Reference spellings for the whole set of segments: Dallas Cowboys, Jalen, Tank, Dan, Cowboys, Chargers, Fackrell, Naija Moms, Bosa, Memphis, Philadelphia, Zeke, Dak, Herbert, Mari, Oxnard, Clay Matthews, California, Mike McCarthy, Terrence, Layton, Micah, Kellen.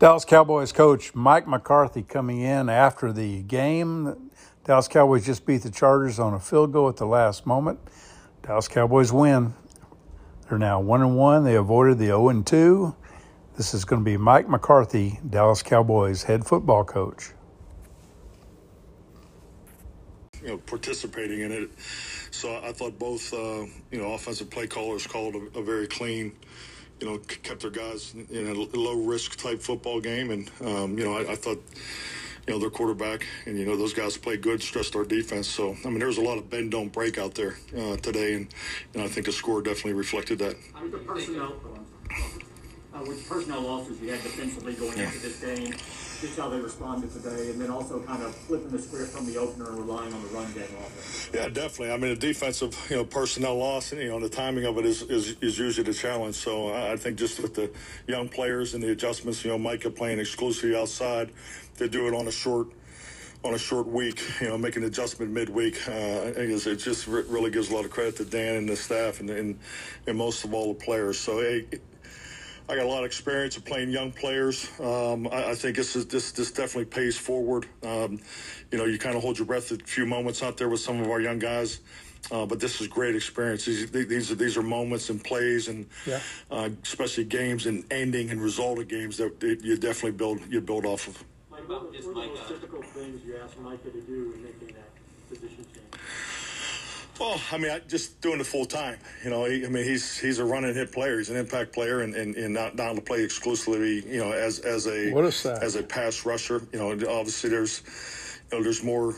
Dallas Cowboys coach Mike McCarthy coming in after the game. Dallas Cowboys just beat the Chargers on a field goal at the last moment. Dallas Cowboys win. They're now 1-1. They avoided the 0-2. This is going to be Mike McCarthy, Dallas Cowboys head football coach. You know, participating in it. So I thought both, offensive play callers called a very clean, kept their guys in a low-risk type football game. And, I thought, their quarterback and, those guys played good, stressed our defense. So, there was a lot of bend, don't break out there today. And I think the score definitely reflected that. How did the personnel losses you had defensively going into this game, just how they responded today, and then also kind of flipping the script from the opener and relying on the run game offense? Yeah, definitely. The defensive, personnel loss, and, the timing of it is usually the challenge. So I think just with the young players and the adjustments, Micah playing exclusively outside, they do it on a short week, make an adjustment midweek. I think it just really gives a lot of credit to Dan and the staff and most of all the players. So, I got a lot of experience of playing young players. I think this definitely pays forward. You kind of hold your breath a few moments out there with some of our young guys, but this is great experience. These are moments and plays, and especially games and ending and result of games that you definitely build off of. Mike, what were the most difficult things you asked Micah to do in making that position change? Well, just doing it full time. He's a run and hit player. He's an impact player, and not to play exclusively. As a pass rusher. Obviously there's more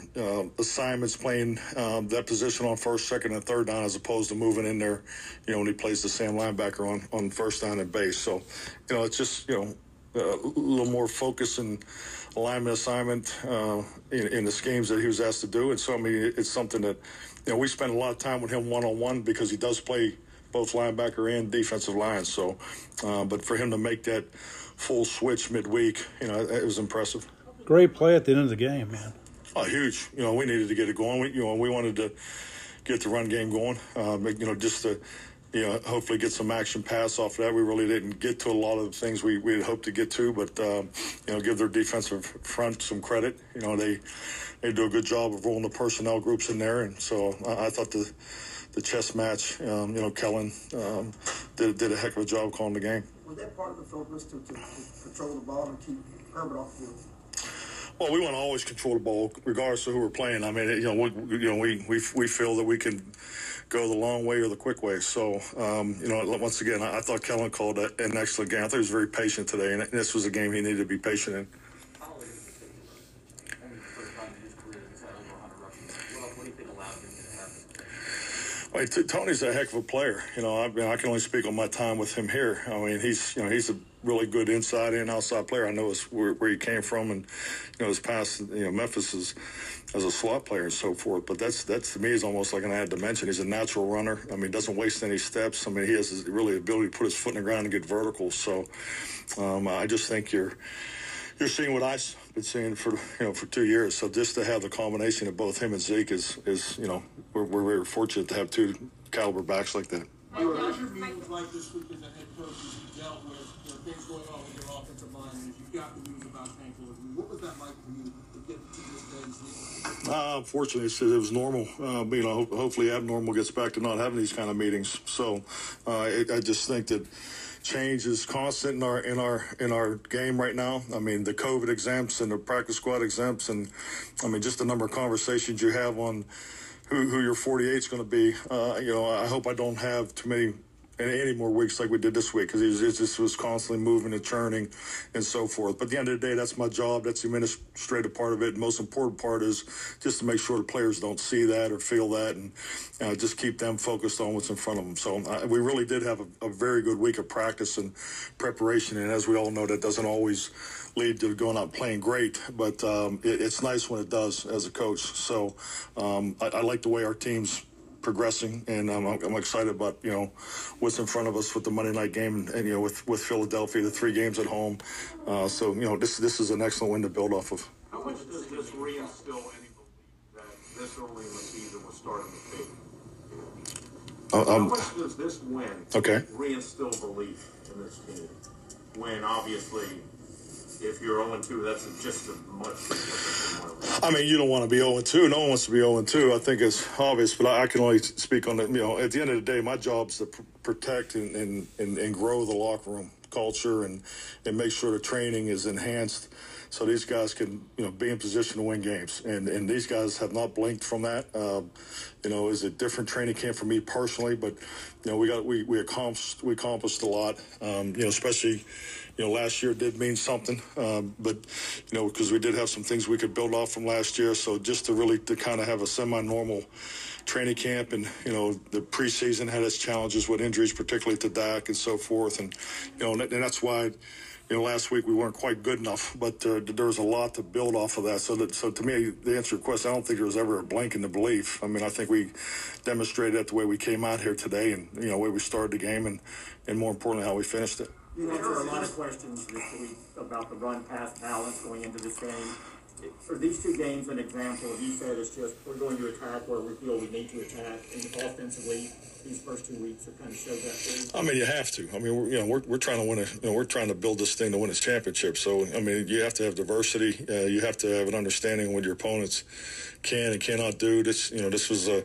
assignments playing that position on first, second, and third down as opposed to moving in there. When he plays the same linebacker on first down and base. So, it's just a little more focus and alignment assignment in the schemes that he was asked to do. And so, it's something that, we spend a lot of time with him one-on-one because he does play both linebacker and defensive line. So, but for him to make that full switch midweek, it was impressive. Great play at the end of the game, man. Oh, huge. We needed to get it going. We wanted to get the run game going, just to – hopefully get some action pass off of that. We really didn't get to a lot of the things we had hoped to get to, but, give their defensive front some credit. They do a good job of rolling the personnel groups in there. And so I thought the chess match, Kellen did a heck of a job calling the game. Was that part of the focus to control the ball and keep Herbert off the field? Well, we want to always control the ball, regardless of who we're playing. We feel that we can go the long way or the quick way. So, once again, I thought Kellen called an excellent game. I thought he was very patient today, and this was a game he needed to be patient in. Well, Tony's a heck of a player. I can only speak on my time with him here. He's a really good inside and outside player. I know where he came from, and his past. Memphis is as a slot player and so forth. But that's to me is almost like an added dimension. He's a natural runner. Doesn't waste any steps. He has his, really ability to put his foot in the ground and get vertical. So I just think you're seeing what I've been seeing for 2 years. So just to have the combination of both him and Zeke is we're very fortunate to have two caliber backs like that. What was your meetings like this week as a head coach as you dealt with things going on with your offensive line and you got the news about Tank? What was that like for you to get to this day and see? Unfortunately, it was normal. Hopefully abnormal gets back to not having these kind of meetings. So I just think that change is constant in our game right now. The COVID exempts and the practice squad exempts, and just the number of conversations you have on who your 48 is going to be. I hope I don't have too many any more weeks like we did this week, because it just was constantly moving and churning and so forth. But at the end of the day, that's my job. That's the administrative part of it. The most important part is just to make sure the players don't see that or feel that, and just keep them focused on what's in front of them. So we really did have a very good week of practice and preparation. And as we all know, that doesn't always lead to going out playing great, but it's nice when it does as a coach. So I like the way our team's progressing, and I'm excited about what's in front of us with the Monday night game, and with Philadelphia, the 3 games at home. So this is an excellent win to build off of. How much does this reinstill any belief that this early in the season was starting to fade? How much does this win reinstill belief in this team? When obviously if you're 0-2, that's just as much. I mean, you don't want to be 0-2. No one wants to be 0-2. I think it's obvious, but I can only speak on it. You know, at the end of the day, my job's to protect and grow the locker room culture and make sure the training is enhanced so these guys can, you know, be in position to win games. And these guys have not blinked from that. You know, it's a different training camp for me personally, but, you know, we accomplished a lot, you know, especially, you know, last year did mean something, but, you know, because we did have some things we could build off from last year. So just to kind of have a semi-normal training camp, and, you know, the preseason had its challenges with injuries, particularly to Dak and so forth. And, you know, and that's why, you know, last week we weren't quite good enough, but there was a lot to build off of that. So to me, the answer to your question, I don't think there was ever a blank in the belief. I mean, I think we demonstrated that the way we came out here today, and, you know, the way we started the game, and more importantly, how we finished it. You answered a lot of questions this week about the run-pass balance going into this game. For these two games, an example, he said, is just we're going to attack where we feel we need to attack, and offensively, these first 2 weeks have kind of showed that. I mean, you have to. I mean, we're trying to win a, you know, we're trying to build this thing to win a championship. So, I mean, you have to have diversity. You have to have an understanding of what your opponents can and cannot do. This, you know, this was a.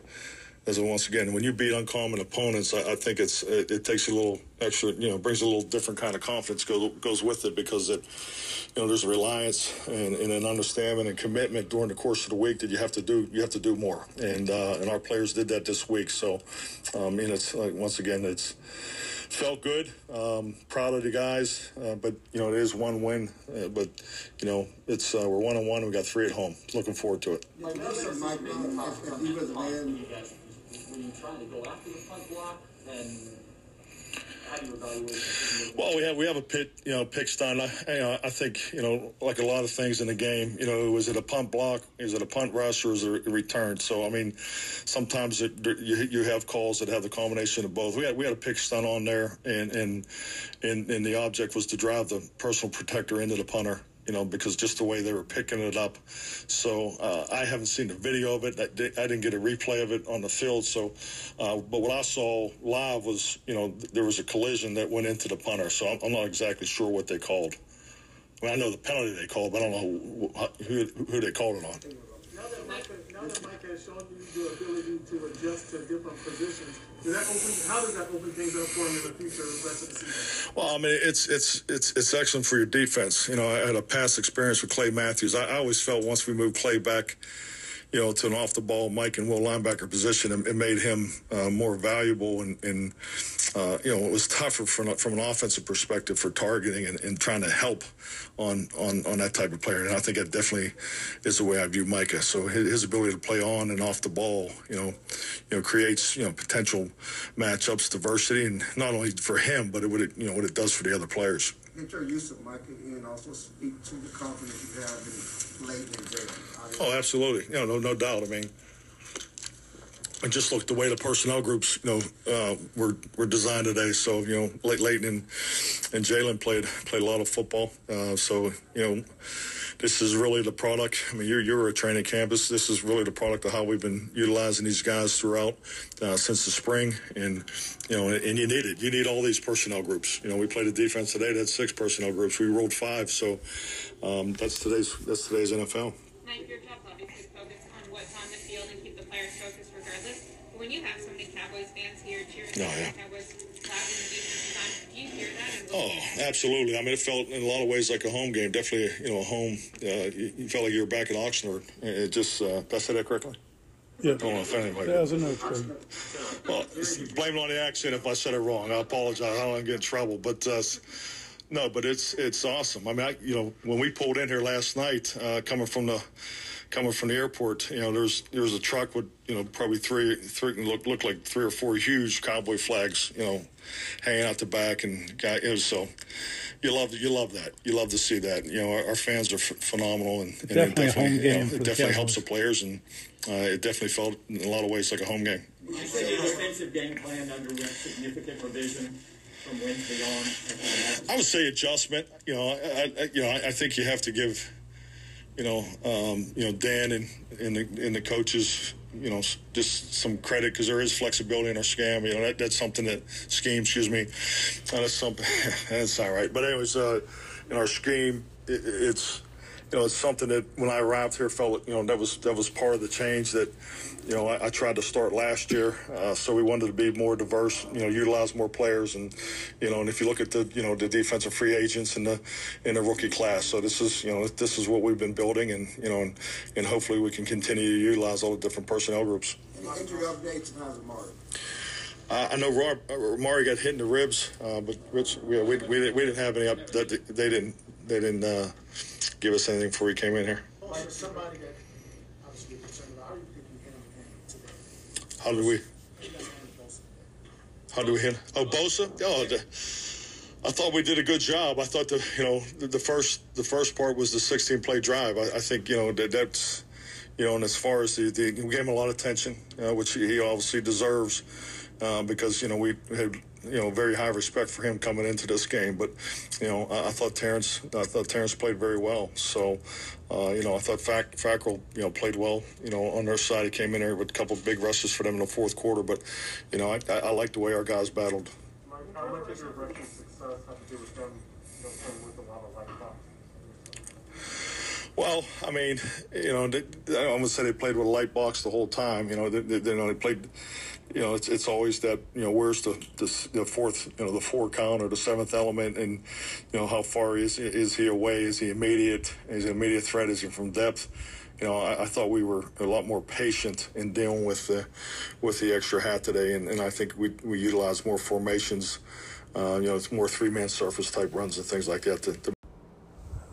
As once again, when you beat uncommon opponents, I think it takes a little extra, you know, brings a little different kind of confidence goes with it, because it, you know, there's a reliance and an understanding and commitment during the course of the week that you have to do more, and our players did that this week. So, I mean, it's like, once again, it's felt good. Proud of the guys, but, you know, it is one win, but, you know, it's we're 1-1. We got 3 at home. Looking forward to it. Like, Mike, he was a man. Trying to go after the punt block, and how do you evaluate? Well, we have a pit, you know, pick stunt. I think, you know, like a lot of things in the game, you know, was it a punt block? Is it a punt rush, or is it a return? So, I mean, sometimes you have calls that have the combination of both. We had a pick stunt on there, and the object was to drive the personal protector into the punter. You know, because just the way they were picking it up. So I haven't seen the video of it. I didn't get a replay of it on the field. So, but what I saw live was, you know, there was a collision that went into the punter. So I'm not exactly sure what they called. I mean, I know the penalty they called, but I don't know who they called it on. Now that Mike has shown you your ability to adjust to different positions, how does that open things up for him in the future, the rest of the season? Well, I mean, it's excellent for your defense. You know, I had a past experience with Clay Matthews. I always felt once we moved Clay back, you know, to an off-the-ball Mike and Will linebacker position, it made him more valuable, and you know, it was tougher from an offensive perspective for targeting and trying to help on that type of player. And I think that definitely is the way I view Micah. So his ability to play on and off the ball, you know, creates, you know, potential matchups, diversity, and not only for him, but it would, you know, what it does for the other players. Get your use of Micah and also speak to the confidence you have in Layton and Jalen. Oh, absolutely. You know, no doubt. I mean, and just look the way the personnel groups, you know, were designed today. So, you know, Layton and Jalen played a lot of football. So, you know, this is really the product. I mean, you were a training campus. This is really the product of how we've been utilizing these guys throughout since the spring. And, you know, and you need it. You need all these personnel groups. You know, we played a defense today that had 6 personnel groups. We rolled 5. So that's today's NFL. Mike, your job's obviously focused on what's on the field and keep the players focused regardless. But when you have so many Cowboys fans here cheering for the Cowboys loud in the defense time, do you hear that? Oh, absolutely. I mean, it felt in a lot of ways like a home game. Definitely, you know, a home. You felt like you were back in Oxnard. It just, did I say that correctly? Yeah. Don't want to offend anybody. Yeah, it was a no-trade. Well, blame it on the accent if I said it wrong. I apologize. I don't want to get in trouble. But, no, but it's awesome. I mean, you know, when we pulled in here last night, coming from the airport, you know, there's a truck with, you know, probably three looked like 3 or 4 huge Cowboy flags, you know, hanging out the back, and guy, you know, so you love that, you love to see that. You know, our fans are phenomenal, and it definitely helps the players, and it definitely felt in a lot of ways like a home game. You said your defensive game plan underwent significant revision. From Wednesday on, I would say adjustment. You know, I think you have to give, you know, Dan and the coaches, you know, just some credit, because there is flexibility in our scheme. You know, that's something that scheme. Excuse me, that's something. That's all right. But anyways, in our scheme, it's, you know, it's something that when I arrived here, felt, you know, that was part of the change that, you know, I tried to start last year. So we wanted to be more diverse, you know, utilize more players, and, you know, and if you look at the, you know, the defensive free agents and the rookie class. So this is, you know, this is what we've been building, and, you know, and hopefully we can continue to utilize all the different personnel groups. And injury updates and how's Mari? I know Mari got hit in the ribs, but Rich, yeah, we didn't have any. They didn't give us anything before we came in here. Somebody that obviously we're concerned about, how do you think we handle the game today? How do we handle Bosa? Bosa? I thought we did a good job. I thought the first part was the 16-play drive. I think, you know, that's, you know, and as far as the we gave him a lot of attention, which he obviously deserves, because, you know, we had, you know, very high respect for him coming into this game. But, you know, I thought Terrence played very well. So, you know, I thought Fackrell, you know, played well. You know, on their side, he came in there with a couple of big rushes for them in the fourth quarter. But, you know, I like the way our guys battled. Mike, how much of your rushing success had to do with them, you know, playing with a lot of light blocks? Well, I mean, you know, I almost say they played with a light box the whole time. You know, they played. You know, it's always that, you know, where's the fourth, you know, the four count or the seventh element, and, you know, how far is he away? Is he immediate? Is he an immediate threat? Is he from depth? You know, I thought we were a lot more patient in dealing with the extra hat today, and I think we utilized more formations. You know, it's more three-man surface type runs and things like that.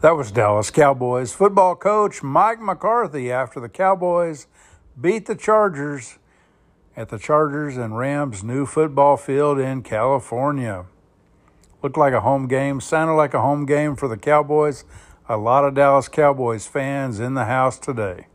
That was Dallas Cowboys football coach Mike McCarthy after the Cowboys beat the Chargers at the Chargers and Rams' new football field in California. Looked like a home game, sounded like a home game for the Cowboys. A lot of Dallas Cowboys fans in the house today.